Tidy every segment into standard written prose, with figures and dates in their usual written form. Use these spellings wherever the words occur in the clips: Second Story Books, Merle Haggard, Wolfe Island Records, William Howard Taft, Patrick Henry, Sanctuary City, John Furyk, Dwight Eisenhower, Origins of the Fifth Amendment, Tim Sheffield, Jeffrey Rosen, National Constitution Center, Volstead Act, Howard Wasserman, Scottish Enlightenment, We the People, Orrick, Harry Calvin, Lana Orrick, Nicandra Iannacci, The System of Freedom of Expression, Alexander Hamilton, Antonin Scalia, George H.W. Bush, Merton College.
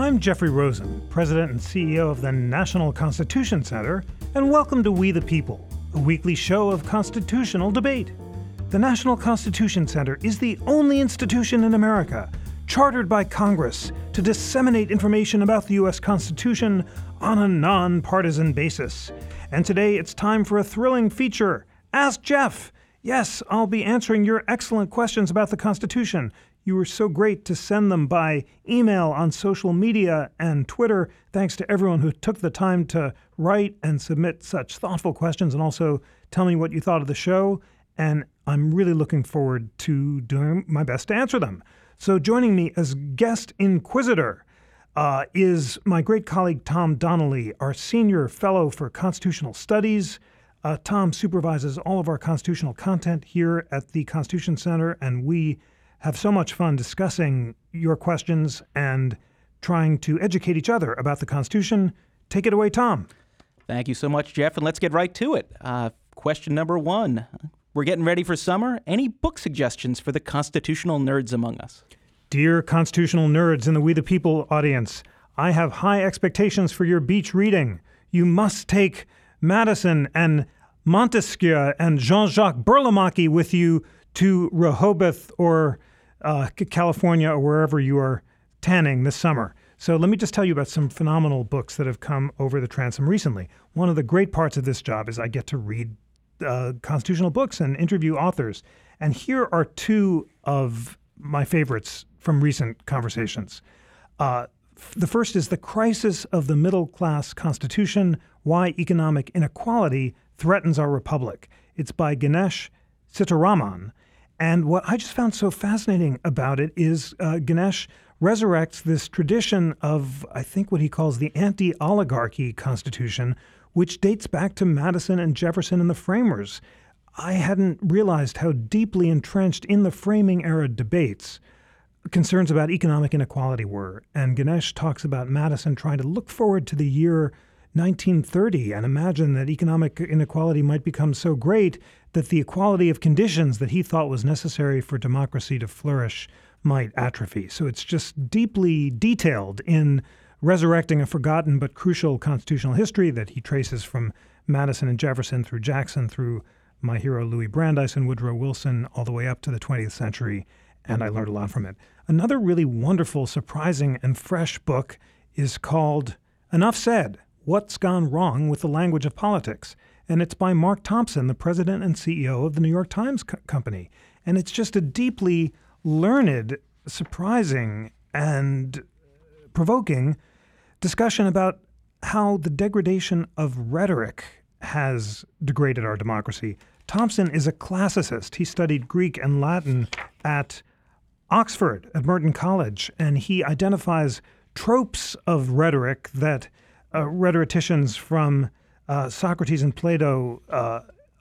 I'm Jeffrey Rosen, President and CEO of the National Constitution Center, and welcome to We the People, a weekly show of constitutional debate. The National Constitution Center is the only institution in America chartered by Congress to disseminate information about the U.S. Constitution on a non-partisan basis. And today it's time for a thrilling feature, Ask Jeff. Yes, I'll be answering your excellent questions about the Constitution. You were so great to send them by email, on social media, and Twitter. Thanks to everyone who took the time to write and submit such thoughtful questions and also tell me what you thought of the show. And I'm really looking forward to doing my best to answer them. So joining me as guest inquisitor is my great colleague Tom Donnelly, our senior fellow for constitutional studies. Tom supervises all of our constitutional content here at the Constitution Center, and we have so much fun discussing your questions and trying to educate each other about the Constitution. Take it away, Tom. Thank you so much, Jeff, and let's get right to it. Question number one. We're getting ready for summer. Any book suggestions for the constitutional nerds among us? Dear constitutional nerds in the We the People audience, I have high expectations for your beach reading. You must take Madison and Montesquieu and Jean-Jacques Burlamaqui with you to Rehoboth or California or wherever you are tanning this summer. So let me just tell you about some phenomenal books that have come over the transom recently. One of the great parts of this job is I get to read constitutional books and interview authors. And here are two of my favorites from recent conversations. The first is The Crisis of the Middle-Class Constitution, Why Economic Inequality Threatens Our Republic. It's by Ganesh Sitaraman. And what I just found so fascinating about it is Ganesh resurrects this tradition of, I think, what he calls the anti-oligarchy constitution, which dates back to Madison and Jefferson and the framers. I hadn't realized how deeply entrenched in the framing era debates concerns about economic inequality were. And Ganesh talks about Madison trying to look forward to the year 1930 and imagine that economic inequality might become so great that the equality of conditions that he thought was necessary for democracy to flourish might atrophy. So it's just deeply detailed in resurrecting a forgotten but crucial constitutional history that he traces from Madison and Jefferson through Jackson, through my hero Louis Brandeis and Woodrow Wilson, all the way up to the 20th century, and I learned a lot from it. Another really wonderful, surprising, and fresh book is called Enough Said, What's Gone Wrong with the Language of Politics? And it's by Mark Thompson, the president and CEO of the New York Times Company. And it's just a deeply learned, surprising, and provoking discussion about how the degradation of rhetoric has degraded our democracy. Thompson is a classicist. He studied Greek and Latin at Oxford, at Merton College, and he identifies tropes of rhetoric that rhetoricians from Socrates and Plato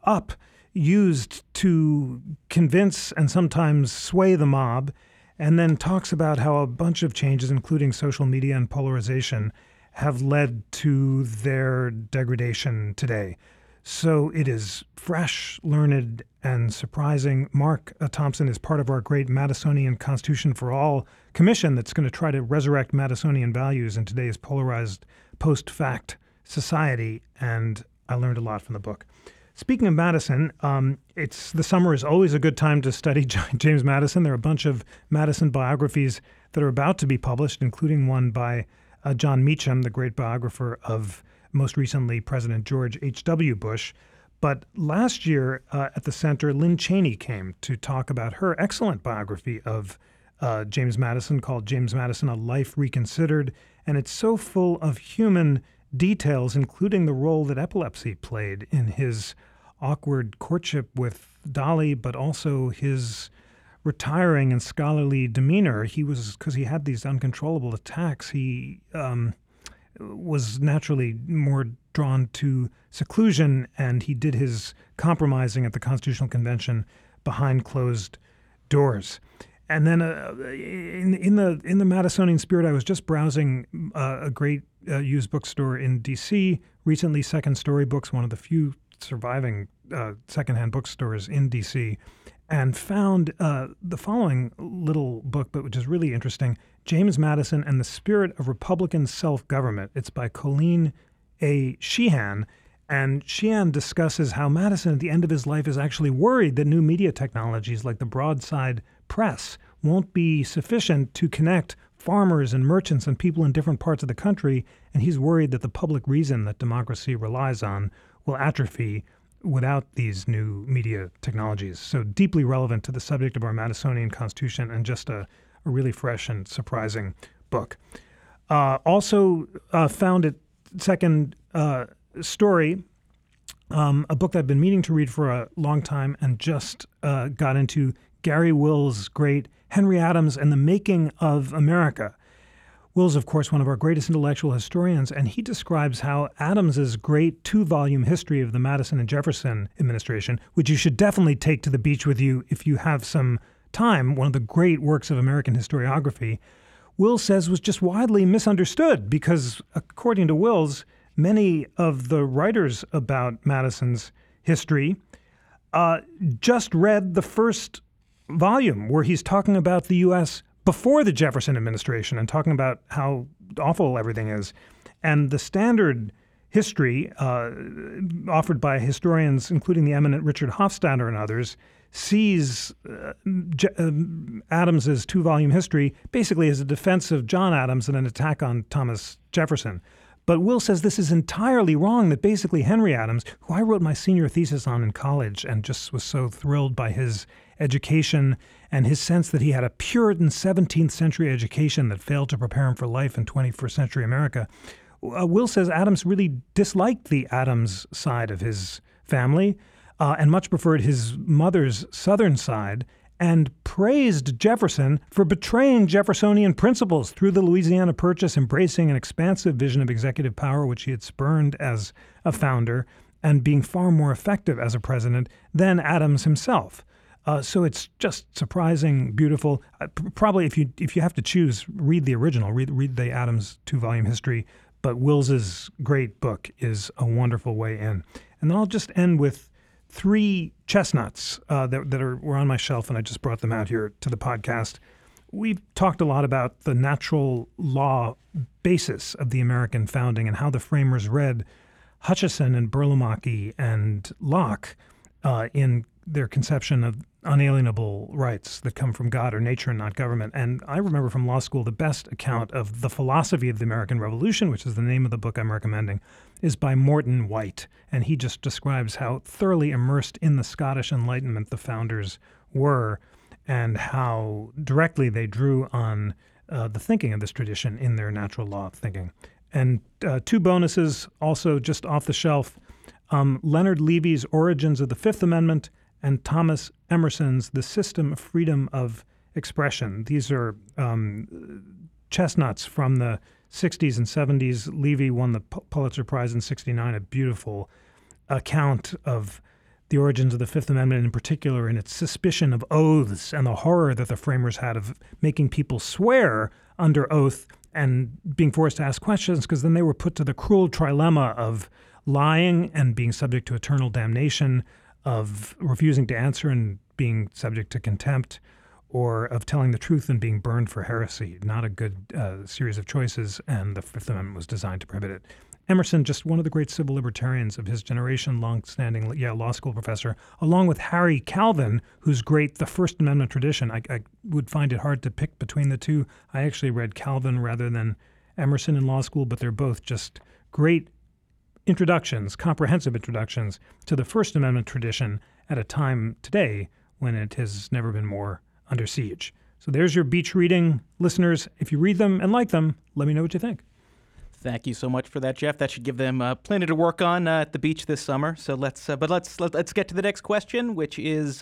up used to convince and sometimes sway the mob, and then talks about how a bunch of changes, including social media and polarization, have led to their degradation today. So it is fresh, learned, and surprising. Mark Thompson is part of our great Madisonian Constitution for All commission that's going to try to resurrect Madisonian values in today's polarized post-fact society, and I learned a lot from the book. Speaking of Madison, the summer is always a good time to study James Madison. There are a bunch of Madison biographies that are about to be published, including one by John Meacham, the great biographer of most recently President George H.W. Bush. But last year at the center, Lynn Cheney came to talk about her excellent biography of James Madison called James Madison, A Life Reconsidered. And it's so full of human details, including the role that epilepsy played in his awkward courtship with Dolly, but also his retiring and scholarly demeanor. Because he had these uncontrollable attacks, he was naturally more drawn to seclusion, and he did his compromising at the Constitutional Convention behind closed doors. And then in the Madisonian spirit, I was just browsing a great used bookstore in D.C. recently, Second Story Books, one of the few surviving secondhand bookstores in D.C., and found the following little book, but which is really interesting, James Madison and the Spirit of Republican Self-Government. It's by Colleen A. Sheehan. And Sheehan discusses how Madison at the end of his life is actually worried that new media technologies like the broadside press won't be sufficient to connect farmers and merchants and people in different parts of the country. And he's worried that the public reason that democracy relies on will atrophy without these new media technologies. So deeply relevant to the subject of our Madisonian Constitution, and just a really fresh and surprising book. Also found it second... story, a book that I've been meaning to read for a long time, and just got into Gary Wills' great Henry Adams and the Making of America. Wills, of course, one of our greatest intellectual historians, and he describes how Adams's great 2-volume history of the Madison and Jefferson administration, which you should definitely take to the beach with you if you have some time, one of the great works of American historiography, Wills says was just widely misunderstood because, according to Wills, many of the writers about Madison's history just read the first volume where he's talking about the U.S. before the Jefferson administration and talking about how awful everything is. And the standard history offered by historians, including the eminent Richard Hofstadter and others, sees Adams's 2-volume history basically as a defense of John Adams and an attack on Thomas Jefferson. But Will says this is entirely wrong, that basically Henry Adams, who I wrote my senior thesis on in college and just was so thrilled by his education and his sense that he had a Puritan 17th century education that failed to prepare him for life in 21st century America. Will says Adams really disliked the Adams side of his family and much preferred his mother's Southern side, and praised Jefferson for betraying Jeffersonian principles through the Louisiana Purchase, embracing an expansive vision of executive power, which he had spurned as a founder, and being far more effective as a president than Adams himself. So it's just surprising, beautiful. Probably if you have to choose, read the original, read the Adams 2-volume history, but Wills's great book is a wonderful way in. And then I'll just end with 3 chestnuts that were on my shelf, and I just brought them out here to the podcast. We've talked a lot about the natural law basis of the American founding and how the framers read Hutcheson and Burlamaqui and Locke in their conception of unalienable rights that come from God or nature and not government. And I remember from law school the best account of the philosophy of the American Revolution, which is the name of the book I'm recommending, is by Morton White. And he just describes how thoroughly immersed in the Scottish Enlightenment the founders were and how directly they drew on the thinking of this tradition in their natural law thinking. And 2 bonuses also just off the shelf, Leonard Levy's Origins of the Fifth Amendment and Thomas Emerson's The System of Freedom of Expression. These are chestnuts from the 60s and 70s. Levy won the Pulitzer Prize in 1969, a beautiful account of the origins of the Fifth Amendment, in particular in its suspicion of oaths and the horror that the framers had of making people swear under oath and being forced to ask questions, because then they were put to the cruel trilemma of lying and being subject to eternal damnation, of refusing to answer and being subject to contempt, or of telling the truth and being burned for heresy. Not a good series of choices, and the Fifth Amendment was designed to prohibit it. Emerson, just one of the great civil libertarians of his generation, long-standing Yale Law School professor, along with Harry Calvin, who's great, the First Amendment tradition. I would find it hard to pick between the 2. I actually read Calvin rather than Emerson in law school, but they're both just great introductions, comprehensive introductions to the First Amendment tradition at a time today when it has never been more under siege. So there's your beach reading. Listeners, if you read them and like them, let me know what you think. Thank you so much for that, Jeff. That should give them plenty to work on at the beach this summer. So let's get to the next question, which is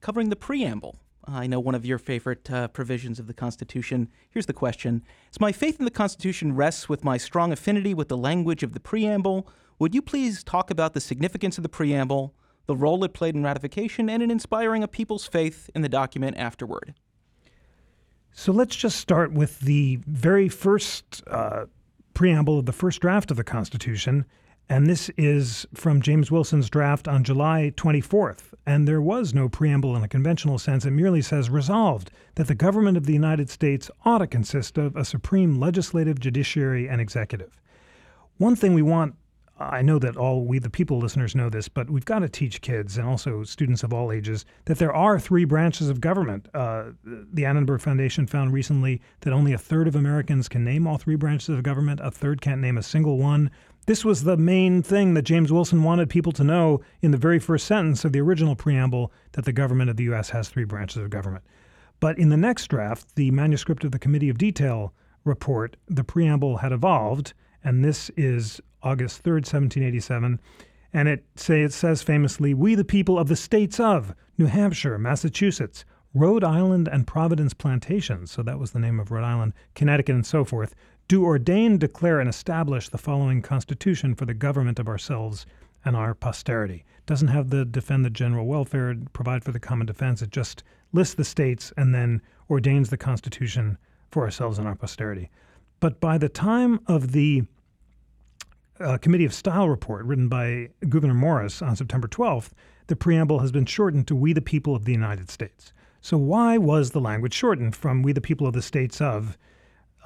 covering the preamble. I know one of your favorite provisions of the Constitution. Here's the question. As my faith in the Constitution rests with my strong affinity with the language of the preamble, would you please talk about the significance of the preamble, the role it played in ratification, and in inspiring a people's faith in the document afterward? So let's just start with the very first preamble of the first draft of the Constitution. And this is from James Wilson's draft on July 24th. And there was no preamble in a conventional sense. It merely says, resolved that the government of the United States ought to consist of a supreme legislative, judiciary, and executive. One thing we want, I know that all We the People listeners know this, but we've got to teach kids and also students of all ages that there are three branches of government. The Annenberg Foundation found recently that only a third of Americans can name all three branches of government. A third can't name a single one. This was the main thing that James Wilson wanted people to know in the very first sentence of the original preamble, that the government of the U.S. has three branches of government. But in the next draft, the manuscript of the Committee of Detail report, the preamble had evolved, and this is August 3rd, 1787, and it says famously, we the people of the states of New Hampshire, Massachusetts, Rhode Island, and Providence Plantations, so that was the name of Rhode Island, Connecticut, and so forth, do ordain, declare, and establish the following constitution for the government of ourselves and our posterity. It doesn't have the defend the general welfare, provide for the common defense. It just lists the states and then ordains the constitution for ourselves and our posterity. But by the time of the Committee of Style report written by Gouverneur Morris on September 12th, the preamble has been shortened to we the people of the United States. So why was the language shortened from we the people of the states of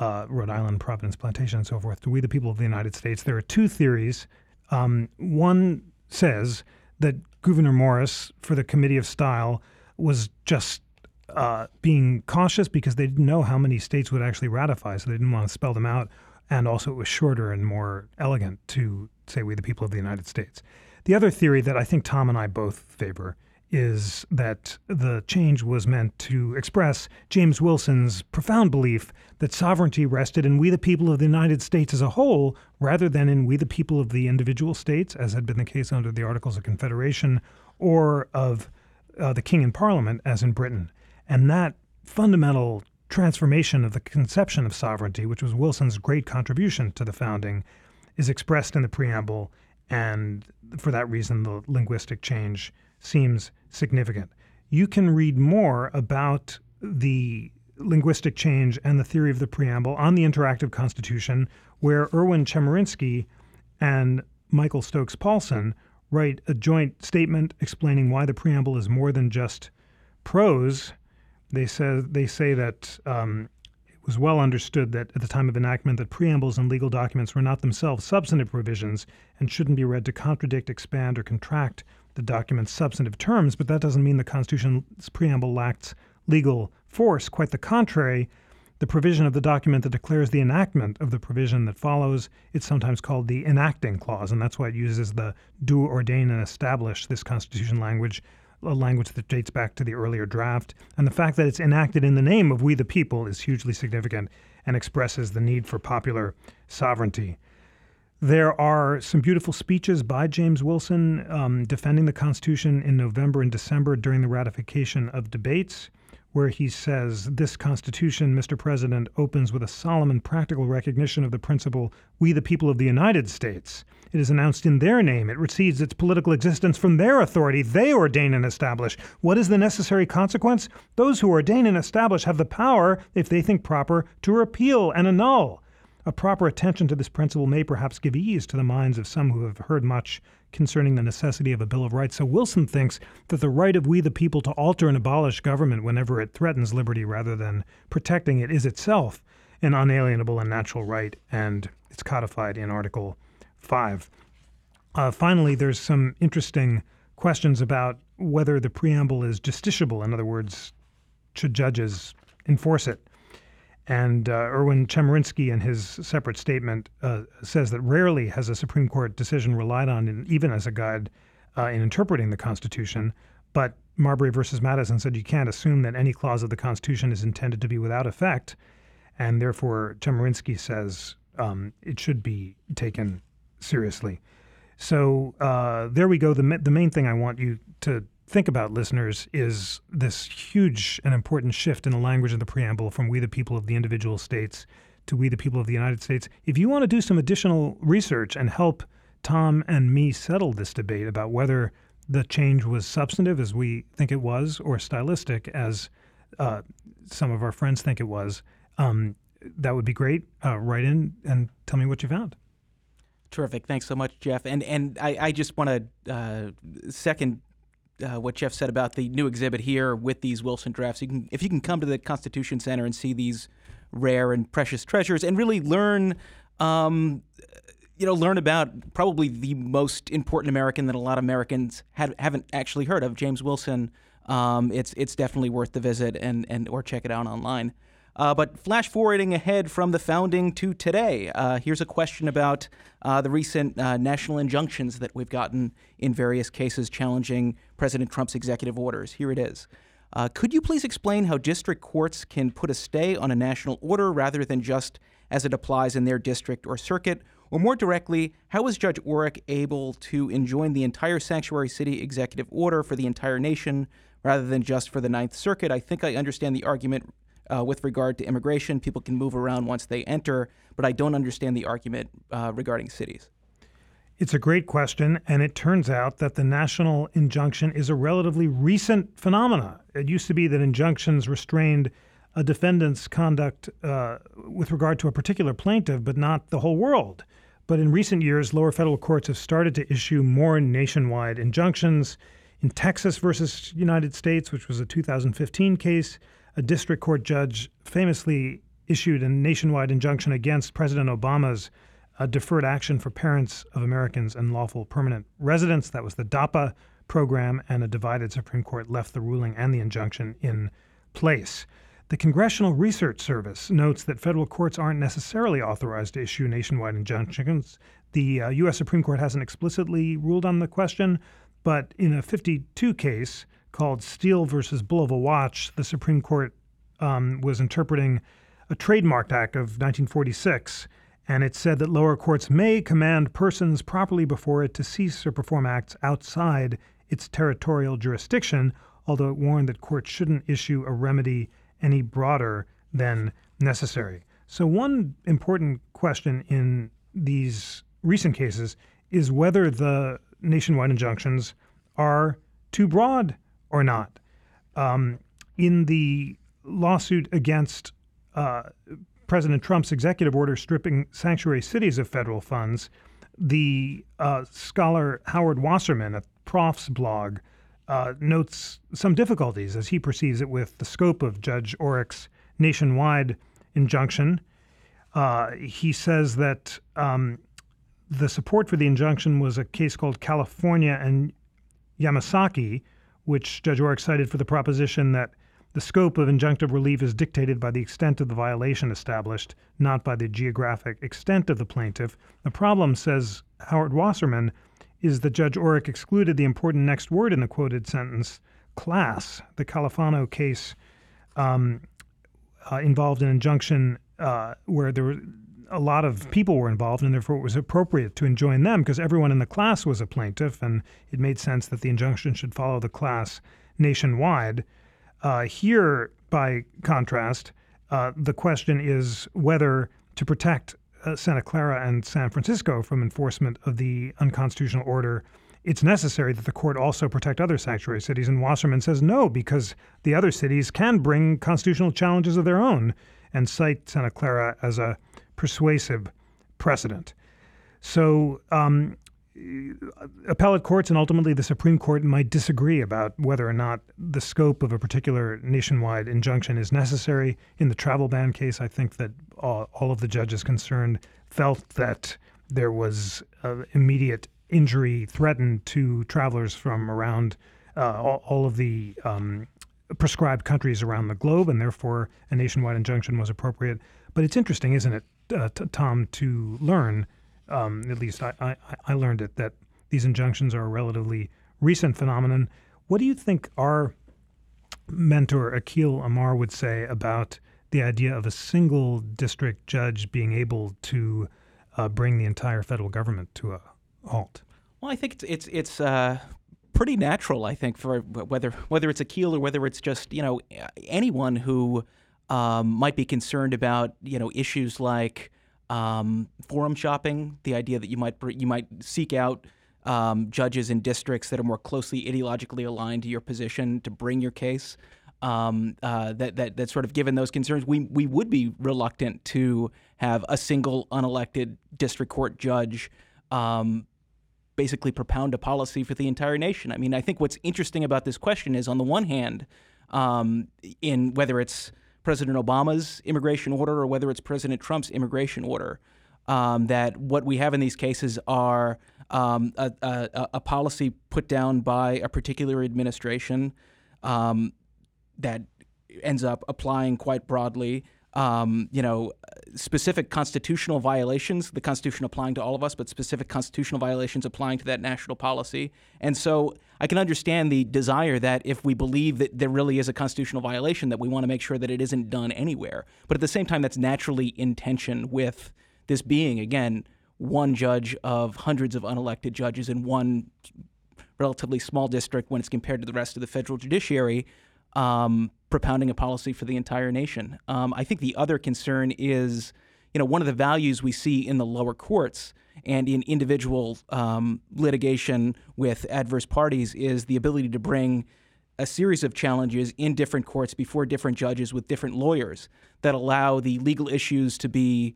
Rhode Island, Providence Plantation, and so forth, to we the people of the United States? There are two theories. One says that Gouverneur Morris, for the Committee of Style, was just being cautious because they didn't know how many states would actually ratify, so they didn't want to spell them out. And also it was shorter and more elegant to say we the people of the United States. The other theory that I think Tom and I both favor is that the change was meant to express James Wilson's profound belief that sovereignty rested in we the people of the United States as a whole, rather than in we the people of the individual states, as had been the case under the Articles of Confederation, or of the king and parliament, as in Britain. And that fundamental transformation of the conception of sovereignty, which was Wilson's great contribution to the founding, is expressed in the preamble, and for that reason the linguistic change seems significant. You can read more about the linguistic change and the theory of the preamble on the Interactive Constitution, where Irwin Chemerinsky and Michael Stokes Paulson write a joint statement explaining why the preamble is more than just prose. They say that it was well understood that at the time of enactment that preambles and legal documents were not themselves substantive provisions and shouldn't be read to contradict, expand, or contract the document's substantive terms, but that doesn't mean the Constitution's preamble lacks legal force. Quite the contrary, the provision of the document that declares the enactment of the provision that follows, it's sometimes called the enacting clause, and that's why it uses the do, ordain, and establish, this Constitution language, a language that dates back to the earlier draft. And the fact that it's enacted in the name of we the people is hugely significant and expresses the need for popular sovereignty. There are some beautiful speeches by James Wilson defending the Constitution in November and December during the ratification of debates, where he says, this Constitution, Mr. President, opens with a solemn and practical recognition of the principle, we the people of the United States. It is announced in their name. It receives its political existence from their authority. They ordain and establish. What is the necessary consequence? Those who ordain and establish have the power, if they think proper, to repeal and annul. A proper attention to this principle may perhaps give ease to the minds of some who have heard much concerning the necessity of a Bill of Rights. So Wilson thinks that the right of we the people to alter and abolish government whenever it threatens liberty rather than protecting it is itself an unalienable and natural right, and it's codified in Article 5. Finally, there's some interesting questions about whether the preamble is justiciable. In other words, should judges enforce it? And Irwin Chemerinsky, in his separate statement, says that rarely has a Supreme Court decision relied on, even as a guide in interpreting the Constitution. But Marbury versus Madison said you can't assume that any clause of the Constitution is intended to be without effect. And therefore, Chemerinsky says it should be taken seriously. So there we go. The main thing I want you to think about, listeners, is this huge and important shift in the language of the preamble from we the people of the individual states to we the people of the United States. If you want to do some additional research and help Tom and me settle this debate about whether the change was substantive, as we think it was, or stylistic, as some of our friends think it was, that would be great. Write in and tell me what you found. Terrific. Thanks so much, Jeff. And I just want to second what Jeff said about the new exhibit here with these Wilson drafts. If you can come to the Constitution Center and see these rare and precious treasures and really learn learn about probably the most important American that a lot of Americans haven't actually heard of, James Wilson. It's definitely worth the visit or check it out online. But flash forwarding ahead from the founding to today, here's a question about the recent national injunctions that we've gotten in various cases challenging President Trump's executive orders. Here it is. Could you please explain how district courts can put a stay on a national order rather than just as it applies in their district or circuit? Or more directly, how was Judge Orrick able to enjoin the entire sanctuary city executive order for the entire nation rather than just for the Ninth Circuit? I think I understand the argument with regard to immigration. People can move around once they enter, but I don't understand the argument regarding cities. It's a great question, and it turns out that the national injunction is a relatively recent phenomenon. It used to be that injunctions restrained a defendant's conduct with regard to a particular plaintiff, but not the whole world. But in recent years, lower federal courts have started to issue more nationwide injunctions. In Texas versus United States, which was a 2015 case, a district court judge famously issued a nationwide injunction against President Obama's deferred action for parents of Americans and lawful permanent residents. That was the DAPA program, and a divided Supreme Court left the ruling and the injunction in place. The Congressional Research Service notes that federal courts aren't necessarily authorized to issue nationwide injunctions. The U.S. Supreme Court hasn't explicitly ruled on the question, but in a 52 case called Steele versus Bull of a Watch, the Supreme Court was interpreting a Trademark Act of 1946, and it said that lower courts may command persons properly before it to cease or perform acts outside its territorial jurisdiction, although it warned that courts shouldn't issue a remedy any broader than necessary. So one important question in these recent cases is whether the nationwide injunctions are too broad or not. In the lawsuit against President Trump's executive order stripping sanctuary cities of federal funds, the scholar Howard Wasserman at Prof's blog notes some difficulties as he perceives it with the scope of Judge Orrick's nationwide injunction. He says that the support for the injunction was a case called California and Yamasaki, which Judge Orrick cited for the proposition that the scope of injunctive relief is dictated by the extent of the violation established, not by the geographic extent of the plaintiff. The problem, says Howard Wasserman, is that Judge Orrick excluded the important next word in the quoted sentence, class. The Califano case involved an injunction where there were a lot of people were involved, and therefore it was appropriate to enjoin them because everyone in the class was a plaintiff, and it made sense that the injunction should follow the class nationwide. Here, by contrast, the question is whether to protect Santa Clara and San Francisco from enforcement of the unconstitutional order, it's necessary that the court also protect other sanctuary cities. And Wasserman says no, because the other cities can bring constitutional challenges of their own and cite Santa Clara as a persuasive precedent. So appellate courts and ultimately the Supreme Court might disagree about whether or not the scope of a particular nationwide injunction is necessary. In the travel ban case, I think that all of the judges concerned felt that there was immediate injury threatened to travelers from around all of the prescribed countries around the globe, and therefore a nationwide injunction was appropriate. But it's interesting, isn't it, Tom, to learn, at least I learned it, that these injunctions are a relatively recent phenomenon. What do you think our mentor, Akhil Amar, would say about the idea of a single district judge being able to bring the entire federal government to a halt? Well, I think it's pretty natural, I think, for whether it's Akhil or whether it's just, anyone who might be concerned about, issues like forum shopping, the idea that you might seek out judges in districts that are more closely ideologically aligned to your position to bring your case. That sort of, given those concerns, we would be reluctant to have a single unelected district court judge basically propound a policy for the entire nation. I mean, I think what's interesting about this question is, on the one hand, in whether it's President Obama's immigration order or whether it's President Trump's immigration order, that what we have in these cases are a policy put down by a particular administration that ends up applying quite broadly. Specific constitutional violations, the Constitution applying to all of us, but specific constitutional violations applying to that national policy. And so I can understand the desire that if we believe that there really is a constitutional violation, that we want to make sure that it isn't done anywhere. But at the same time, that's naturally in tension with this being, again, one judge of hundreds of unelected judges in one relatively small district when it's compared to the rest of the federal judiciary, propounding a policy for the entire nation. I think the other concern is, one of the values we see in the lower courts and in individual litigation with adverse parties is the ability to bring a series of challenges in different courts before different judges with different lawyers that allow the legal issues to be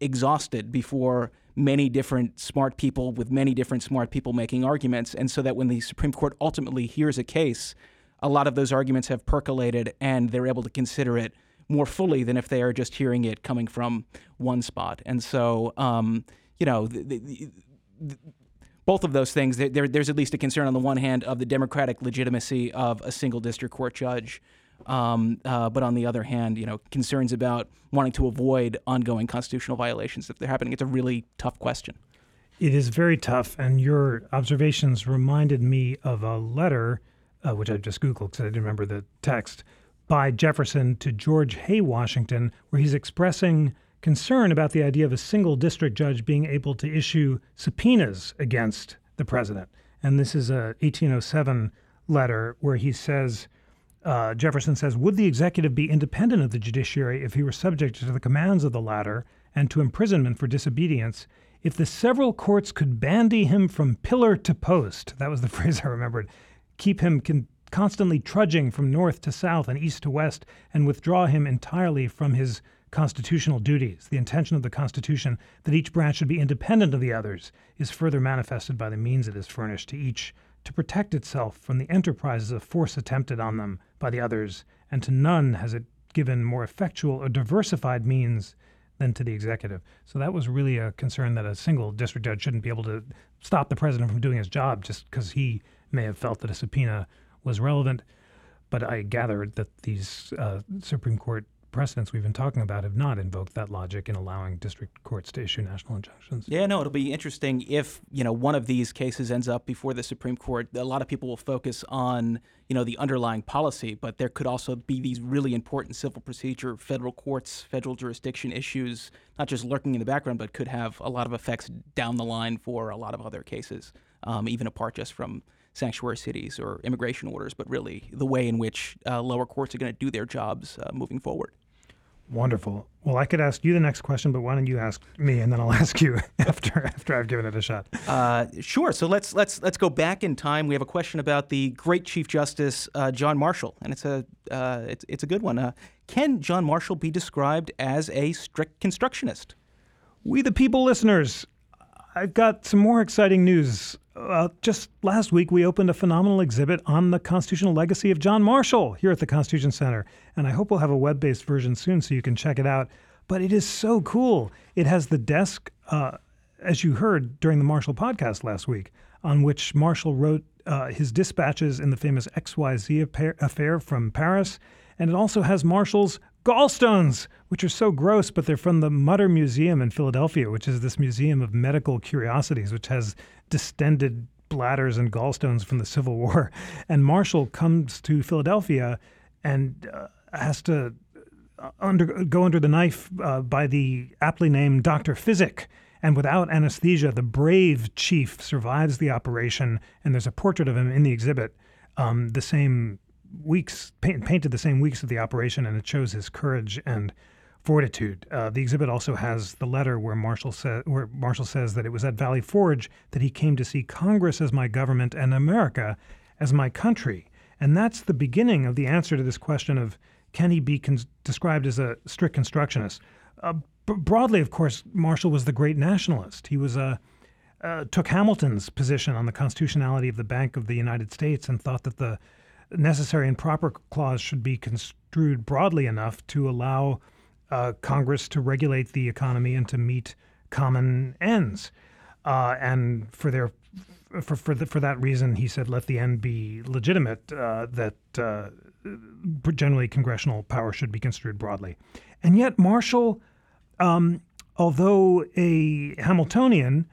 exhausted before many different smart people with many different smart people making arguments. And so that when the Supreme Court ultimately hears a case, a lot of those arguments have percolated, and they're able to consider it more fully than if they are just hearing it coming from one spot. And so, both of those things, there's at least a concern on the one hand of the democratic legitimacy of a single district court judge, but on the other hand, concerns about wanting to avoid ongoing constitutional violations if they're happening. It's a really tough question. It is very tough, and your observations reminded me of a letter which I just Googled because I didn't remember the text, by Jefferson to George Hay Washington, where he's expressing concern about the idea of a single district judge being able to issue subpoenas against the president. And this is a 1807 letter where he says, Jefferson says, "Would the executive be independent of the judiciary if he were subject to the commands of the latter and to imprisonment for disobedience? If the several courts could bandy him from pillar to post," that was the phrase I remembered, "keep him constantly trudging from north to south and east to west, and withdraw him entirely from his constitutional duties. The intention of the Constitution that each branch should be independent of the others is further manifested by the means it has furnished to each to protect itself from the enterprises of force attempted on them by the others, and to none has it given more effectual or diversified means than to the executive." So that was really a concern, that a single district judge shouldn't be able to stop the president from doing his job just because he may have felt that a subpoena was relevant. But I gathered that these Supreme Court precedents we've been talking about have not invoked that logic in allowing district courts to issue national injunctions. Yeah, no, it'll be interesting if, one of these cases ends up before the Supreme Court. A lot of people will focus on, the underlying policy, but there could also be these really important civil procedure, federal courts, federal jurisdiction issues, not just lurking in the background, but could have a lot of effects down the line for a lot of other cases, even apart just from sanctuary cities or immigration orders, but really the way in which lower courts are going to do their jobs moving forward. Wonderful. Well, I could ask you the next question, but why don't you ask me, and then I'll ask you after I've given it a shot. Sure. So let's go back in time. We have a question about the great Chief Justice John Marshall, and it's a good one. Can John Marshall be described as a strict constructionist? We the People listeners, I've got some more exciting news. Just last week, we opened a phenomenal exhibit on the constitutional legacy of John Marshall here at the Constitution Center. And I hope we'll have a web-based version soon so you can check it out. But it is so cool. It has the desk, as you heard during the Marshall podcast last week, on which Marshall wrote his dispatches in the famous XYZ affair from Paris. And it also has Marshall's gallstones, which are so gross, but they're from the Mutter Museum in Philadelphia, which is this museum of medical curiosities, which has distended bladders and gallstones from the Civil War. And Marshall comes to Philadelphia and has to go under the knife by the aptly named Dr. Physic. And without anesthesia, the brave chief survives the operation, and there's a portrait of him in the exhibit, the same weeks painted the same weeks of the operation, and it shows his courage and fortitude. The exhibit also has the letter where Marshall says that it was at Valley Forge that he came to see Congress as my government and America as my country. And that's the beginning of the answer to this question of, can he be described as a strict constructionist? Broadly, of course, Marshall was the great nationalist. He was a took Hamilton's position on the constitutionality of the Bank of the United States and thought that the necessary and proper clause should be construed broadly enough to allow Congress to regulate the economy and to meet common ends. And for that reason, he said, let the end be legitimate, that generally congressional power should be construed broadly. And yet Marshall, although a Hamiltonian,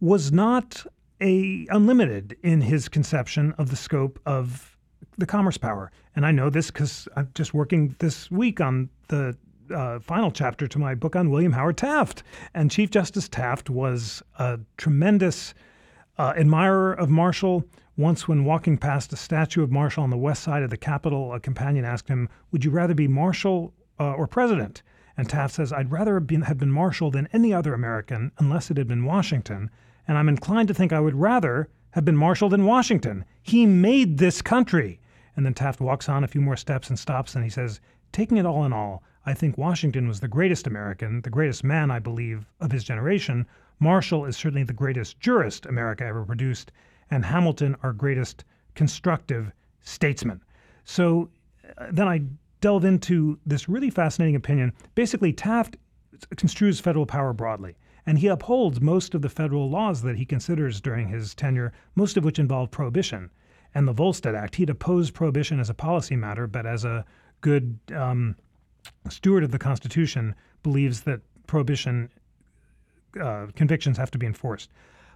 was not unlimited in his conception of the scope of the commerce power. And I know this because I'm just working this week on the final chapter to my book on William Howard Taft. And Chief Justice Taft was a tremendous admirer of Marshall. Once when walking past a statue of Marshall on the west side of the Capitol, a companion asked him, would you rather be Marshall or president? And Taft says, I'd rather have been Marshall than any other American unless it had been Washington. And I'm inclined to think I would rather have been Marshall than Washington. He made this country. And then Taft walks on a few more steps and stops, and he says, taking it all in all, I think Washington was the greatest American, the greatest man, I believe, of his generation. Marshall is certainly the greatest jurist America ever produced, and Hamilton our greatest constructive statesman. So then I delve into this really fascinating opinion. Basically, Taft construes federal power broadly, and he upholds most of the federal laws that he considers during his tenure, most of which involve prohibition and the Volstead Act. He'd opposed prohibition as a policy matter, but as a good steward of the Constitution, believes that prohibition convictions have to be enforced.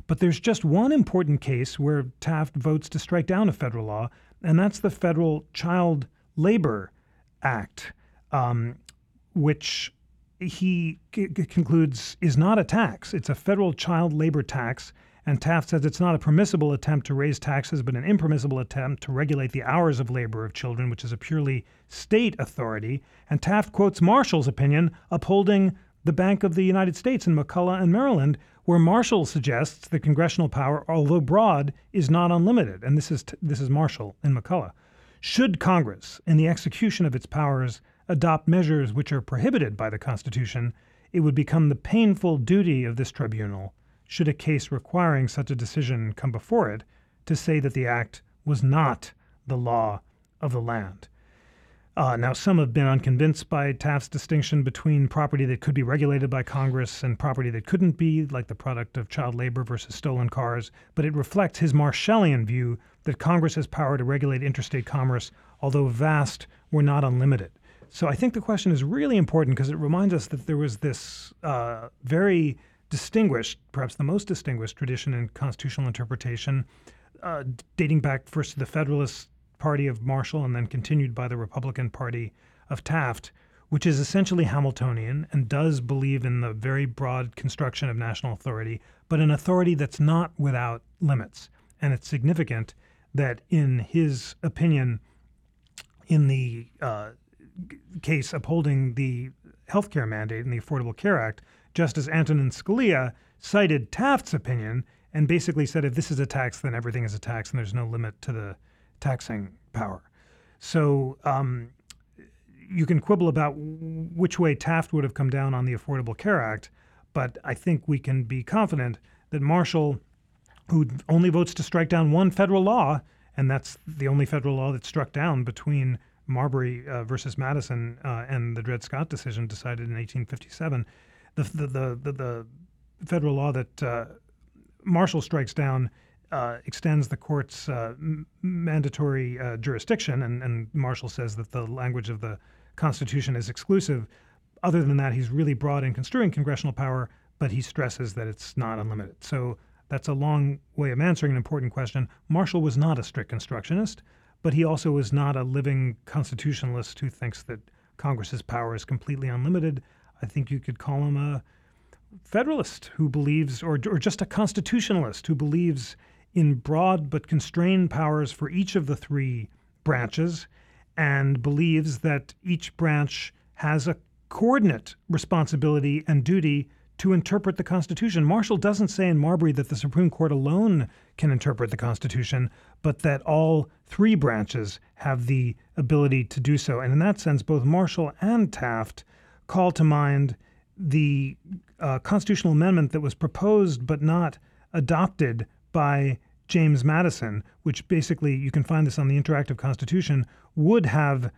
But there's just one important case where Taft votes to strike down a federal law, and that's the Federal Child Labor Act, which he concludes is not a tax. It's a federal child labor tax, and Taft says it's not a permissible attempt to raise taxes, but an impermissible attempt to regulate the hours of labor of children, which is a purely state authority. And Taft quotes Marshall's opinion upholding the Bank of the United States in McCulloch and Maryland, where Marshall suggests the congressional power, although broad, is not unlimited. And this is Marshall in McCulloch. Should Congress, in the execution of its powers, adopt measures which are prohibited by the Constitution, it would become the painful duty of this tribunal, should a case requiring such a decision come before it, to say that the act was not the law of the land. Now, some have been unconvinced by Taft's distinction between property that could be regulated by Congress and property that couldn't be, like the product of child labor versus stolen cars, but it reflects his Marshallian view that Congress has power to regulate interstate commerce, although vast, were not unlimited. So I think the question is really important because it reminds us that there was this very distinguished, perhaps the most distinguished tradition in constitutional interpretation, dating back first to the Federalist Party of Marshall and then continued by the Republican Party of Taft, which is essentially Hamiltonian and does believe in the very broad construction of national authority, but an authority that's not without limits. And it's significant that in his opinion, in the case upholding the health care mandate in the Affordable Care Act, Justice Antonin Scalia cited Taft's opinion and basically said if this is a tax, then everything is a tax and there's no limit to the taxing power. So you can quibble about which way Taft would have come down on the Affordable Care Act, but I think we can be confident that Marshall, who only votes to strike down one federal law, and that's the only federal law that's struck down between Marbury versus Madison and the Dred Scott decision decided in 1857, the federal law that Marshall strikes down extends the court's mandatory jurisdiction, and Marshall says that the language of the Constitution is exclusive. Other than that, he's really broad in construing congressional power, but he stresses that it's not unlimited. So that's a long way of answering an important question. Marshall was not a strict constructionist, but he also was not a living constitutionalist who thinks that Congress's power is completely unlimited. I think you could call him a Federalist who believes, or just a constitutionalist who believes in broad but constrained powers for each of the three branches, and believes that each branch has a coordinate responsibility and duty to interpret the Constitution. Marshall doesn't say in Marbury that the Supreme Court alone can interpret the Constitution, but that all three branches have the ability to do so. And in that sense, both Marshall and Taft call to mind the constitutional amendment that was proposed but not adopted by James Madison, which basically, you can find this on the Interactive Constitution, would have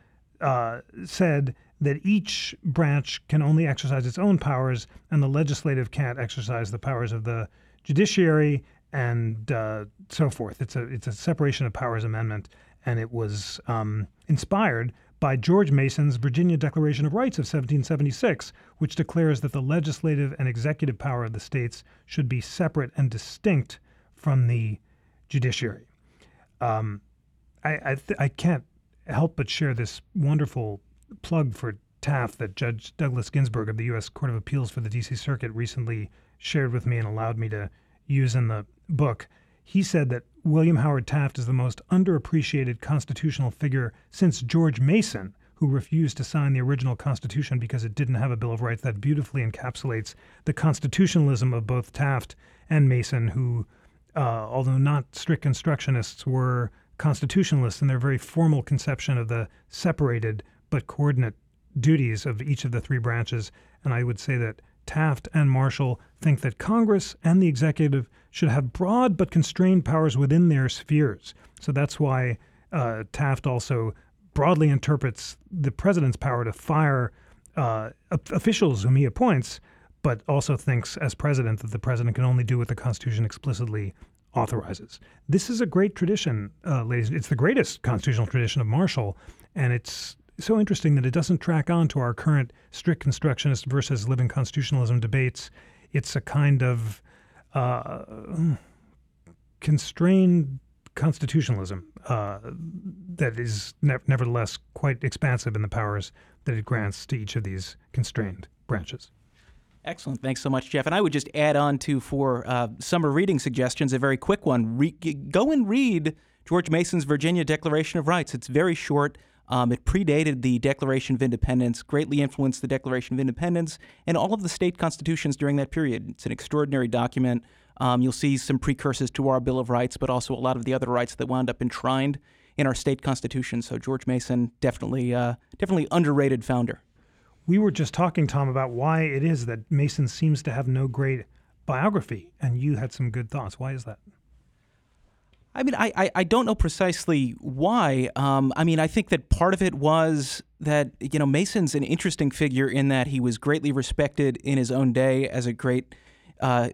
said that each branch can only exercise its own powers and the legislative can't exercise the powers of the judiciary and so forth. It's a separation of powers amendment, and it was inspired by George Mason's Virginia Declaration of Rights of 1776, which declares that the legislative and executive power of the states should be separate and distinct from the judiciary. I can't help but share this wonderful plug for Taft that Judge Douglas Ginsburg of the U.S. Court of Appeals for the D.C. Circuit recently shared with me and allowed me to use in the book. He said that William Howard Taft is the most underappreciated constitutional figure since George Mason, who refused to sign the original Constitution because it didn't have a Bill of Rights. That beautifully encapsulates the constitutionalism of both Taft and Mason, who, although not strict constructionists, were constitutionalists in their very formal conception of the separated but coordinate duties of each of the three branches. And I would say that Taft and Marshall think that Congress and the executive should have broad but constrained powers within their spheres. So that's why Taft also broadly interprets the president's power to fire officials whom he appoints, but also thinks as president that the president can only do what the Constitution explicitly authorizes. This is a great tradition, ladies. It's the greatest constitutional tradition of Marshall, and it's so interesting that it doesn't track on to our current strict constructionist versus living constitutionalism debates. It's a kind of constrained constitutionalism that is nevertheless quite expansive in the powers that it grants to each of these constrained branches. Excellent. Thanks so much, Jeff. And I would just add on to, for summer reading suggestions, a very quick one. Go and read George Mason's Virginia Declaration of Rights. It's very short. It predated the Declaration of Independence, greatly influenced the Declaration of Independence, and all of the state constitutions during that period. It's an extraordinary document. You'll see some precursors to our Bill of Rights, but also a lot of the other rights that wound up enshrined in our state constitution. So George Mason, definitely underrated founder. We were just talking, Tom, about why it is that Mason seems to have no great biography, and you had some good thoughts. Why is that? I mean, I don't know precisely why. I mean, I think that part of it was that, you know, Mason's an interesting figure in that he was greatly respected in his own day as a great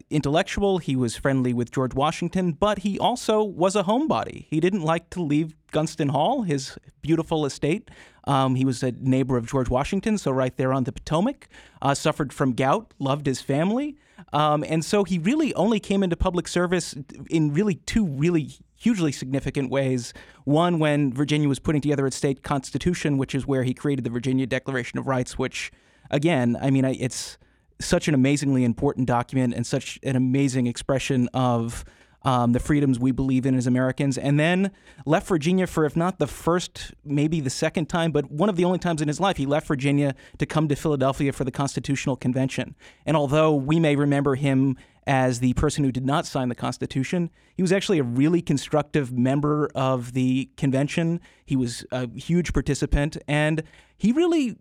intellectual. He was friendly with George Washington, but he also was a homebody. He didn't like to leave Gunston Hall, his beautiful estate. He was a neighbor of George Washington, so right there on the Potomac, suffered from gout, loved his family. And so he really only came into public service in really two really hugely significant ways. One, when Virginia was putting together its state constitution, which is where he created the Virginia Declaration of Rights, which, again, I mean, it's such an amazingly important document and such an amazing expression of the freedoms we believe in as Americans, and then left Virginia for, if not the first, maybe the second time, but one of the only times in his life, he left Virginia to come to Philadelphia for the Constitutional Convention. And although we may remember him as the person who did not sign the Constitution, he was actually a really constructive member of the convention. He was a huge participant, and he really,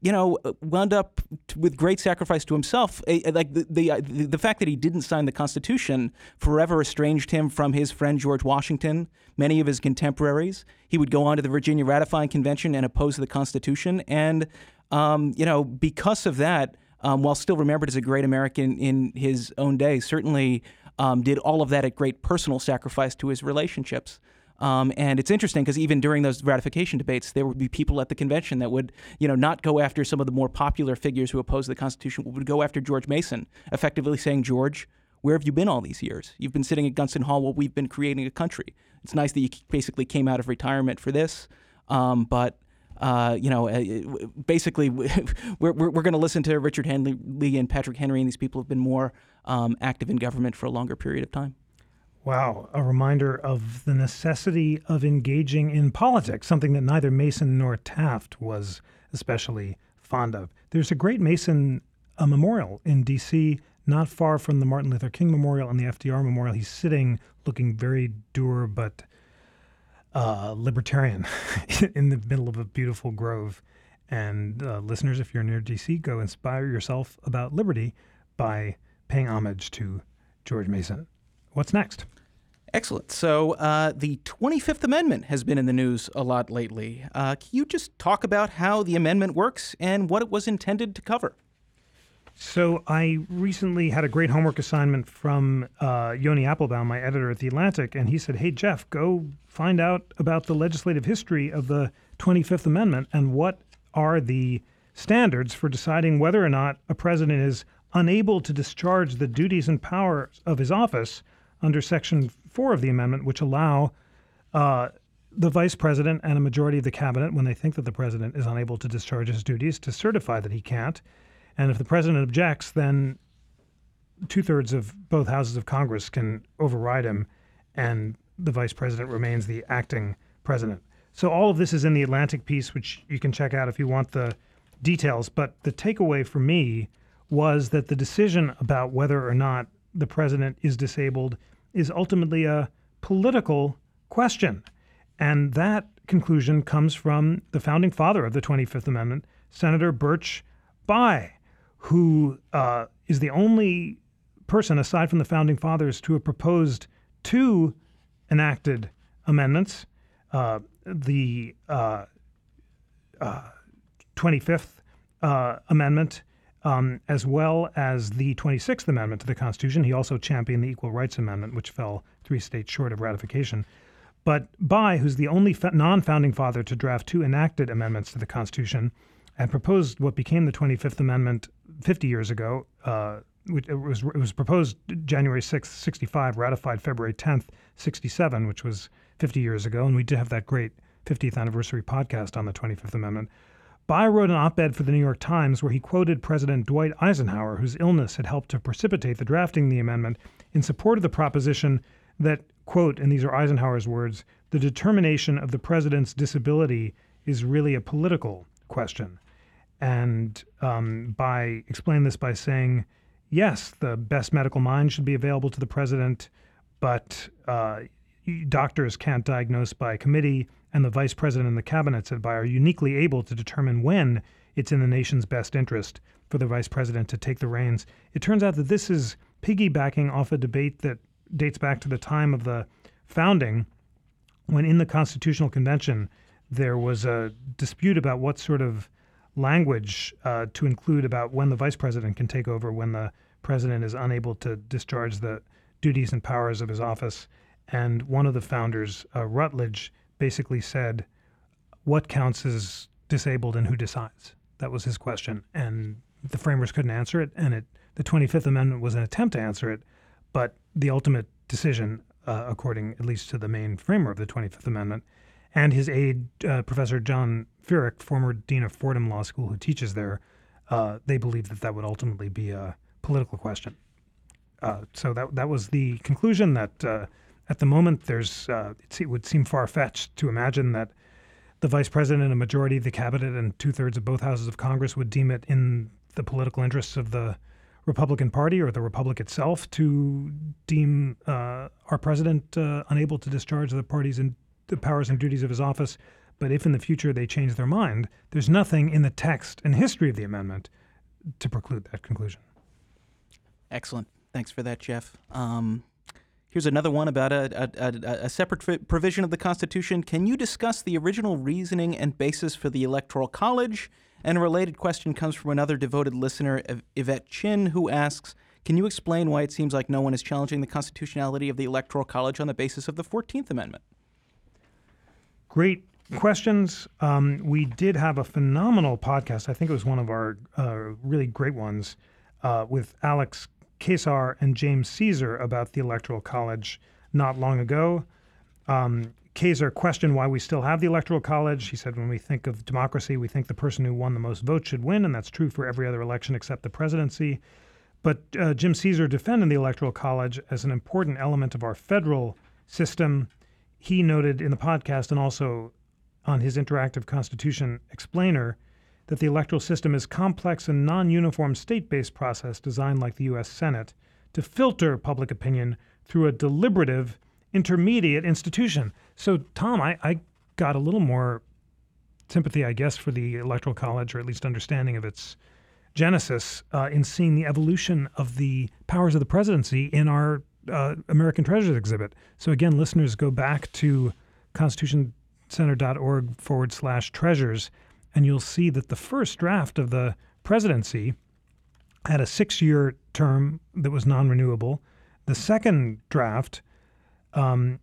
you know, wound up with great sacrifice to himself. Like the fact that he didn't sign the Constitution forever estranged him from his friend George Washington, many of his contemporaries. He would go on to the Virginia Ratifying Convention and oppose the Constitution. And, you know, because of that, while still remembered as a great American in his own day, certainly did all of that at great personal sacrifice to his relationships. And it's interesting because even during those ratification debates, there would be people at the convention that would, you know, not go after some of the more popular figures who opposed the Constitution, would go after George Mason, effectively saying, George, where have you been all these years? You've been sitting at Gunston Hall while we've been creating a country. It's nice that you basically came out of retirement for this, but you know, basically, we're going to listen to Richard Henley Lee and Patrick Henry, and these people have been more active in government for a longer period of time. Wow, a reminder of the necessity of engaging in politics, something that neither Mason nor Taft was especially fond of. There's a great Mason memorial in D.C., not far from the Martin Luther King Memorial and the FDR Memorial. He's sitting, looking very dour but libertarian in the middle of a beautiful grove. And listeners, if you're near D.C., go inspire yourself about liberty by paying homage to George Mason. What's next? Excellent. So the 25th Amendment has been in the news a lot lately. Can you just talk about how the amendment works and what it was intended to cover? So I recently had a great homework assignment from Yoni Applebaum, my editor at The Atlantic, and he said, hey, Jeff, go find out about the legislative history of the 25th Amendment and what are the standards for deciding whether or not a president is unable to discharge the duties and powers of his office under Section 4 of the amendment, which allow the vice president and a majority of the cabinet, when they think that the president is unable to discharge his duties, to certify that he can't. And if the president objects, then two-thirds of both houses of Congress can override him, and the vice president remains the acting president. So all of this is in the Atlantic piece, which you can check out if you want the details. But the takeaway for me was that the decision about whether or not the president is disabled is ultimately a political question. And that conclusion comes from the founding father of the 25th Amendment, Senator Birch Bayh, who is the only person, aside from the founding fathers, to have proposed two enacted amendments, the 25th Amendment, as well as the 26th Amendment to the Constitution. He also championed the Equal Rights Amendment, which fell 3 states short of ratification. But Bayh, who's the only non-founding father to draft two enacted amendments to the Constitution, and proposed what became the 25th Amendment 50 years ago. It was proposed January 6th, 65, ratified February 10th, 67, which was 50 years ago. And we did have that great 50th anniversary podcast on the 25th Amendment. Bayh wrote an op-ed for the New York Times where he quoted President Dwight Eisenhower, whose illness had helped to precipitate the drafting of the amendment, in support of the proposition that, quote, and these are Eisenhower's words, the determination of the president's disability is really a political question. And Bayh explained this by saying, yes, the best medical mind should be available to the president, but doctors can't diagnose by committee, and the vice president and the cabinet, said Bayh, are uniquely able to determine when it's in the nation's best interest for the vice president to take the reins. It turns out that this is piggybacking off a debate that dates back to the time of the founding, when in the Constitutional Convention there was a dispute about what sort of language to include about when the vice president can take over when the president is unable to discharge the duties and powers of his office. And one of the founders, Rutledge, basically said, what counts as disabled and who decides? That was his question. And the framers couldn't answer it, and the 25th Amendment was an attempt to answer it, but the ultimate decision, according at least to the main framer of the 25th Amendment, and his aide, Professor John Furyk, former dean of Fordham Law School, who teaches there, they believe that that would ultimately be a political question. So that was the conclusion that... At the moment, it would seem far-fetched to imagine that the vice president, a majority of the cabinet, and two-thirds of both houses of Congress would deem it in the political interests of the Republican Party or the Republic itself to deem our president unable to discharge the party's the powers and duties of his office. But if in the future they change their mind, there's nothing in the text and history of the amendment to preclude that conclusion. Excellent. Thanks for that, Jeff. Here's another one about a separate provision of the Constitution. Can you discuss the original reasoning and basis for the Electoral College? And a related question comes from another devoted listener, Yvette Chin, who asks, can you explain why it seems like no one is challenging the constitutionality of the Electoral College on the basis of the 14th Amendment? Great questions. We did have a phenomenal podcast. I think it was one of our really great ones with Alex Kesar and James Caesar about the Electoral College not long ago. Kesar questioned why we still have the Electoral College. He said, when we think of democracy, we think the person who won the most votes should win, and that's true for every other election except the presidency. But Jim Caesar defended the Electoral College as an important element of our federal system. He noted in the podcast and also on his Interactive Constitution Explainer that the electoral system is complex and non-uniform state-based process designed like the U.S. Senate to filter public opinion through a deliberative intermediate institution. So, Tom, I got a little more sympathy, I guess, for the Electoral College, or at least understanding of its genesis, in seeing the evolution of the powers of the presidency in our American Treasures exhibit. So again, listeners, go back to constitutioncenter.org/treasures, and you'll see that the first draft of the presidency had a 6-year term that was non-renewable. The second draft had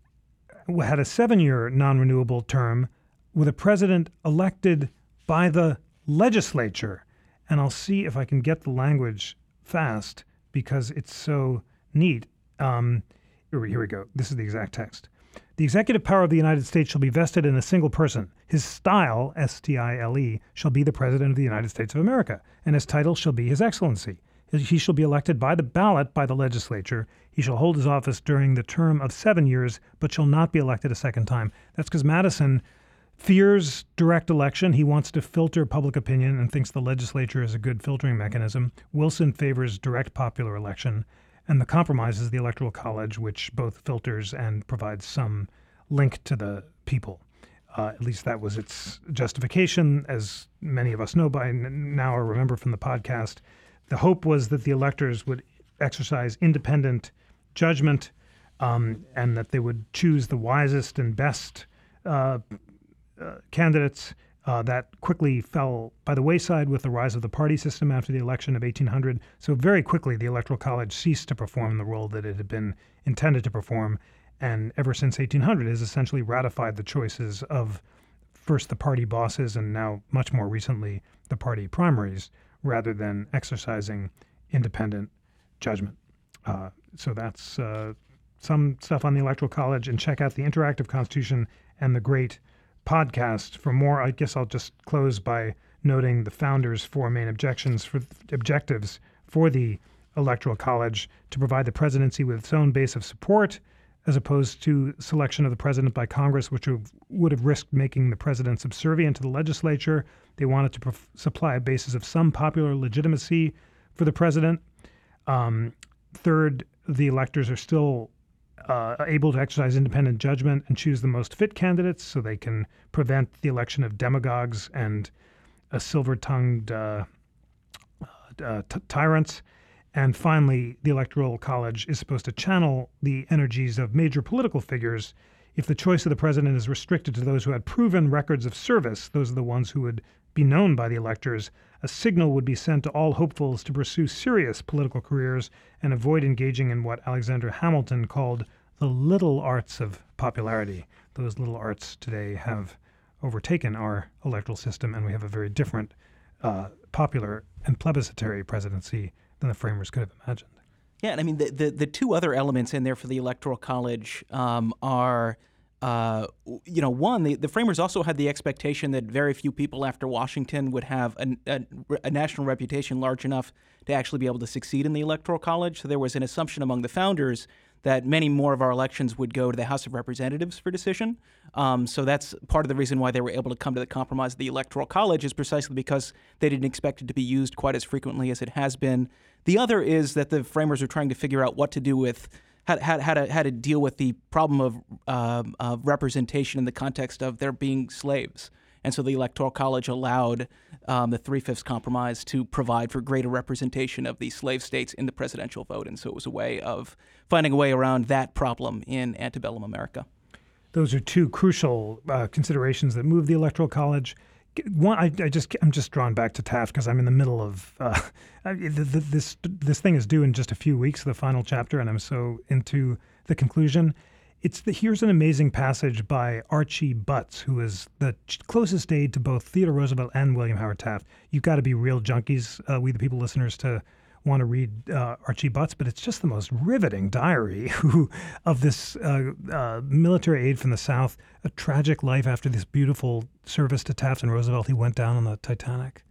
a 7-year non-renewable term with a president elected by the legislature. And I'll see if I can get the language fast because it's so neat. Here we go. This is the exact text. The executive power of the United States shall be vested in a single person. His style, S-T-I-L-E, shall be the President of the United States of America, and his title shall be His Excellency. He shall be elected by the ballot by the legislature. He shall hold his office during the term of 7 years, but shall not be elected a second time. That's because Madison fears direct election. He wants to filter public opinion and thinks the legislature is a good filtering mechanism. Wilson favors direct popular election. And the compromise is the Electoral College, which both filters and provides some link to the people. At least that was its justification, as many of us know by now or remember from the podcast. The hope was that the electors would exercise independent judgment and that they would choose the wisest and best candidates. That quickly fell by the wayside with the rise of the party system after the election of 1800. So very quickly, the Electoral College ceased to perform the role that it had been intended to perform, and ever since 1800 has essentially ratified the choices of first the party bosses and now, much more recently, the party primaries, rather than exercising independent judgment. So that's some stuff on the Electoral College, and check out the Interactive Constitution and the Great Podcast for more. I guess I'll just close by noting the founders' four main objectives for the Electoral College: to provide the presidency with its own base of support, as opposed to selection of the president by Congress, which would have risked making the president subservient to the legislature. They wanted to supply a basis of some popular legitimacy for the president. Third, the electors are still able to exercise independent judgment and choose the most fit candidates, so they can prevent the election of demagogues and silver-tongued tyrants. And finally, the Electoral College is supposed to channel the energies of major political figures. If the choice of the president is restricted to those who had proven records of service, those are the ones who would be known by the electors. A signal would be sent to all hopefuls to pursue serious political careers and avoid engaging in what Alexander Hamilton called the little arts of popularity. Those little arts today have overtaken our electoral system, and we have a very different popular and plebiscitary presidency than the framers could have imagined. Yeah, and I mean, the two other elements in there for the Electoral College are... one, the framers also had the expectation that very few people after Washington would have a national reputation large enough to actually be able to succeed in the Electoral College. So there was an assumption among the founders that many more of our elections would go to the House of Representatives for decision. So that's part of the reason why they were able to come to the compromise of the Electoral College, is precisely because they didn't expect it to be used quite as frequently as it has been. The other is that the framers are trying to figure out what to do with how to deal with the problem of representation in the context of their being slaves. And so the Electoral College allowed the Three-Fifths Compromise to provide for greater representation of the slave states in the presidential vote. And so it was a way of finding a way around that problem in antebellum America. Those are two crucial considerations that moved the Electoral College. One, I'm just drawn back to Taft because I'm in the middle of this thing is due in just a few weeks, the final chapter, and I'm so into the conclusion. Here's an amazing passage by Archie Butts, who is the closest aide to both Theodore Roosevelt and William Howard Taft. You've got to be real junkies, We the People listeners, to want to read Archie Butts, but it's just the most riveting diary of this military aide from the South, a tragic life after this beautiful service to Taft and Roosevelt. He went down on the Titanic,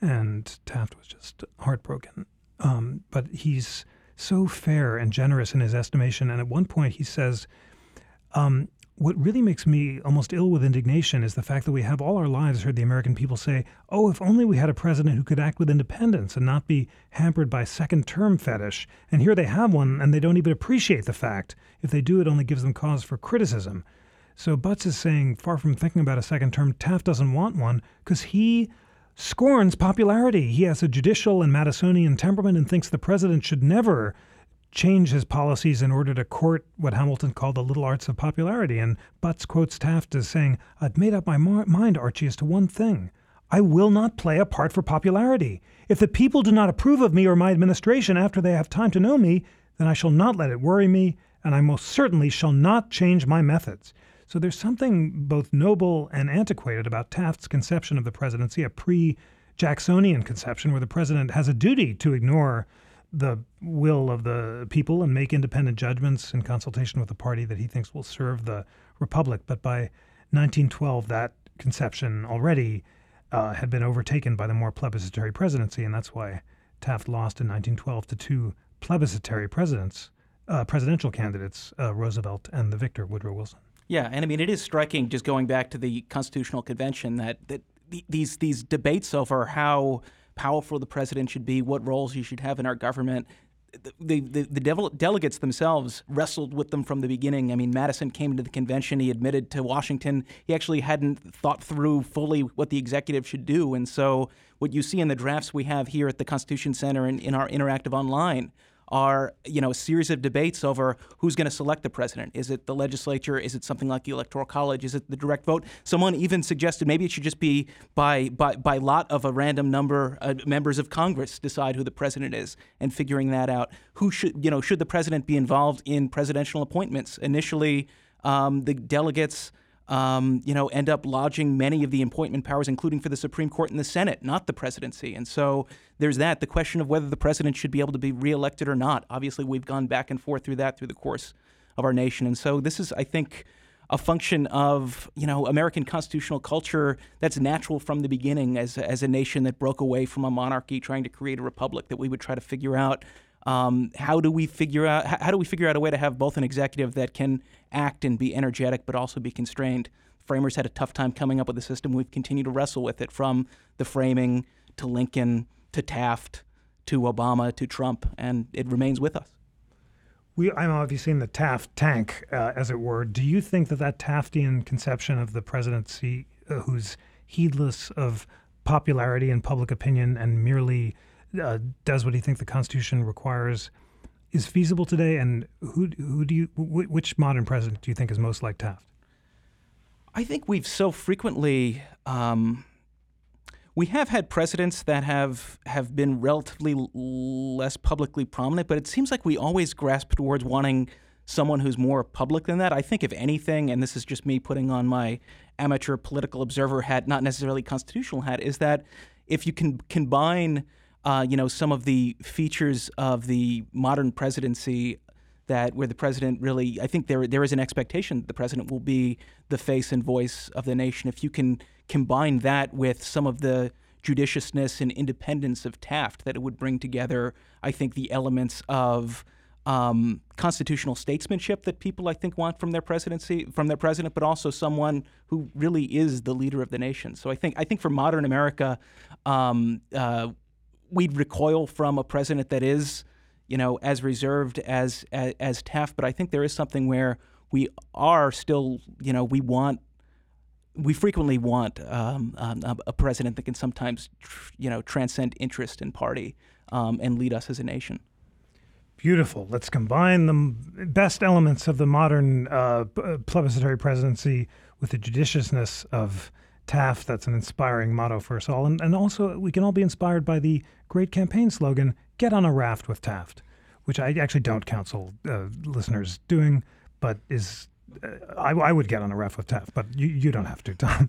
and Taft was just heartbroken. But he's so fair and generous in his estimation, and at one point he says, what really makes me almost ill with indignation is the fact that we have all our lives heard the American people say, oh, if only we had a president who could act with independence and not be hampered by second-term fetish. And here they have one, and they don't even appreciate the fact. If they do, it only gives them cause for criticism. So Butts is saying, far from thinking about a second term, Taft doesn't want one because he scorns popularity. He has a judicial and Madisonian temperament and thinks the president should never change his policies in order to court what Hamilton called the little arts of popularity. And Butts quotes Taft as saying, "I've made up my mind, Archie, as to one thing. I will not play a part for popularity. If the people do not approve of me or my administration after they have time to know me, then I shall not let it worry me, and I most certainly shall not change my methods." So there's something both noble and antiquated about Taft's conception of the presidency, a pre-Jacksonian conception where the president has a duty to ignore the will of the people and make independent judgments in consultation with the party that he thinks will serve the republic. But by 1912, that conception already had been overtaken by the more plebiscitary presidency, and that's why Taft lost in 1912 to two plebiscitary presidential candidates, Roosevelt and the victor, Woodrow Wilson. Yeah, and I mean, it is striking, just going back to the Constitutional Convention, that these debates over how powerful the president should be, what roles he should have in our government, the delegates themselves wrestled with them from the beginning. I mean, Madison came to the convention. He admitted to Washington he actually hadn't thought through fully what the executive should do. And so what you see in the drafts we have here at the Constitution Center and in our interactive online are, you know, a series of debates over who's going to select the president. Is it the legislature? Is it something like the Electoral College? Is it the direct vote? Someone even suggested maybe it should just be by lot of a random number members of Congress decide who the president is, and figuring that out. Who should, you know, should the president be involved in presidential appointments? Initially, the delegates end up lodging many of the appointment powers, including for the Supreme Court and the Senate, not the presidency. And so there's that. The question of whether the president should be able to be reelected or not. Obviously, we've gone back and forth through that through the course of our nation. And so this is, I think, a function of, you know, American constitutional culture that's natural from the beginning as a nation that broke away from a monarchy, trying to create a republic, that we would try to figure out how do we figure out a way to have both an executive that can act and be energetic but also be constrained. Framers had a tough time coming up with a system. We've continued to wrestle with it, from the framing to Lincoln to Taft to Obama to Trump, and it remains with us. I'm obviously in the Taft tank, as it were. Do you think that Taftian conception of the presidency, who's heedless of popularity and public opinion and merely does what he thinks the Constitution requires, is feasible today? And which modern president do you think is most like Taft? I think we've so frequently we have had presidents that have been relatively less publicly prominent, but it seems like we always grasp towards wanting someone who's more public than that. I think, if anything, and this is just me putting on my amateur political observer hat, not necessarily constitutional hat, is that if you can combine some of the features of the modern presidency where the president really, I think there is an expectation that the president will be the face and voice of the nation. If you can combine that with some of the judiciousness and independence of Taft, that it would bring together, I think, the elements of constitutional statesmanship that people, I think, want from their presidency, from their president, but also someone who really is the leader of the nation. So I think for modern America, we'd recoil from a president that is, you know, as reserved as Taft. But I think there is something where we are still, you know, we frequently want a president that can sometimes, transcend interest and party and lead us as a nation. Beautiful. Let's combine the best elements of the modern plebiscitary presidency with the judiciousness of Taft. That's an inspiring motto for us all. And also, we can all be inspired by the great campaign slogan, "Get on a raft with Taft," which I actually don't counsel listeners doing, but is I would get on a raft with Taft, but you don't have to, Tom.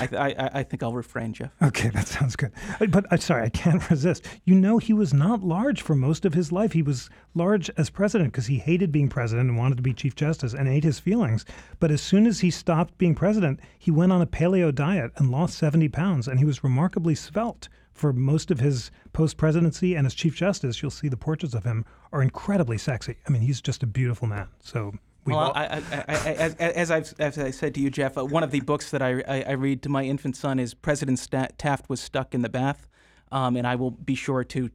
I think I'll refrain, Jeff. Okay, that sounds good. But I'm sorry, I can't resist. You know, he was not large for most of his life. He was large as president because he hated being president and wanted to be chief justice and ate his feelings. But as soon as he stopped being president, he went on a paleo diet and lost 70 pounds. And he was remarkably svelte for most of his post-presidency. And as chief justice, you'll see the portraits of him are incredibly sexy. I mean, he's just a beautiful man. So... Well, as I said to you, Jeff, one of the books that I read to my infant son is President Taft Was Stuck in the Bath, and I will be sure to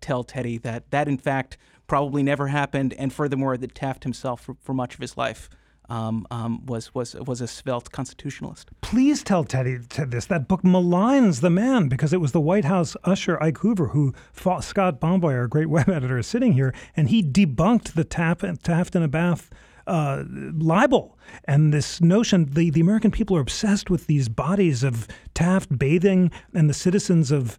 tell Teddy that in fact probably never happened, and furthermore that Taft himself for much of his life was a svelte constitutionalist. Please tell Teddy this. That book maligns the man because it was the White House usher Ike Hoover who fought Scott Bomboy, our great web editor, is sitting here, and he debunked the Taft and Abath libel and this notion the American people are obsessed with these bodies of Taft bathing and the citizens of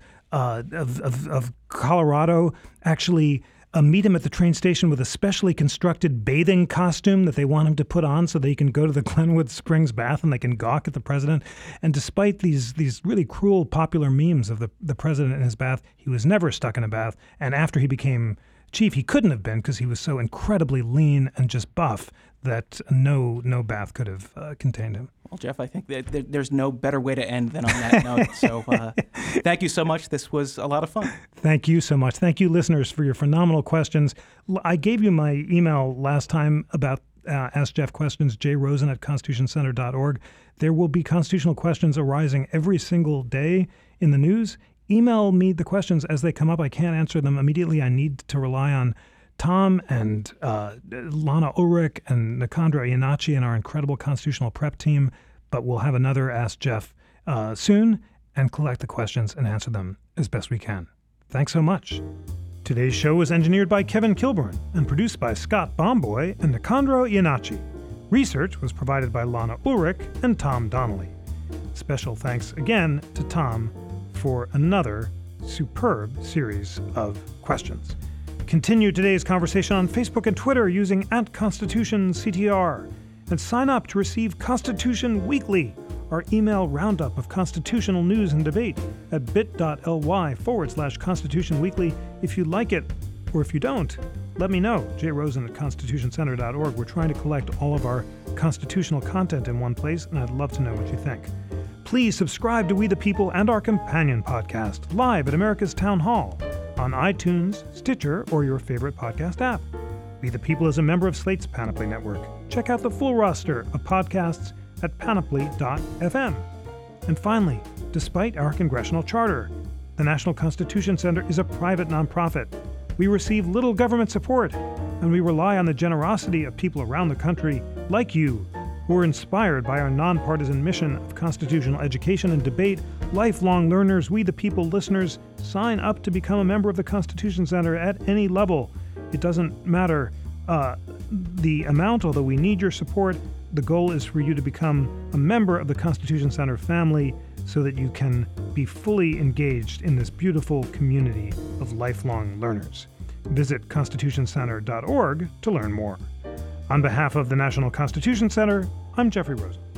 Colorado actually. Meet him at the train station with a specially constructed bathing costume that they want him to put on so that he can go to the Glenwood Springs bath and they can gawk at the president. And despite these really cruel popular memes of the president in his bath, he was never stuck in a bath. And after he became chief, he couldn't have been because he was so incredibly lean and just buff that no bath could have contained him. Well, Jeff, I think that there's no better way to end than on that note. So thank you so much. This was a lot of fun. Thank you so much. Thank you, listeners, for your phenomenal questions. I gave you my email last time about Ask Jeff questions, jrosen@constitutioncenter.org. There will be constitutional questions arising every single day in the news. Email me the questions as they come up. I can't answer them immediately. I need to rely on Tom and Lana Orrick and Nicandra Iannacci and our incredible constitutional prep team, but we'll have another Ask Jeff soon and collect the questions and answer them as best we can. Thanks so much. Today's show was engineered by Kevin Kilburn and produced by Scott Bomboy and Nicandra Iannacci. Research was provided by Lana Orrick and Tom Donnelly. Special thanks again to Tom for another superb series of questions. Continue today's conversation on Facebook and Twitter using @ConstitutionCTR, and sign up to receive Constitution Weekly, our email roundup of constitutional news and debate at bit.ly/Constitution Weekly. If you like it, or if you don't, let me know. jrosen@constitutioncenter.org. We're trying to collect all of our constitutional content in one place, and I'd love to know what you think. Please subscribe to We the People and our companion podcast, Live at America's Town Hall, on iTunes, Stitcher, or your favorite podcast app. We the People is a member of Slate's Panoply Network. Check out the full roster of podcasts at panoply.fm. And finally, despite our congressional charter, the National Constitution Center is a private nonprofit. We receive little government support, and we rely on the generosity of people around the country, like you, who are inspired by our nonpartisan mission of constitutional education and debate. Lifelong learners, We the People listeners, sign up to become a member of the Constitution Center at any level. It doesn't matter the amount, although we need your support. The goal is for you to become a member of the Constitution Center family so that you can be fully engaged in this beautiful community of lifelong learners. Visit constitutioncenter.org to learn more. On behalf of the National Constitution Center, I'm Jeffrey Rosen.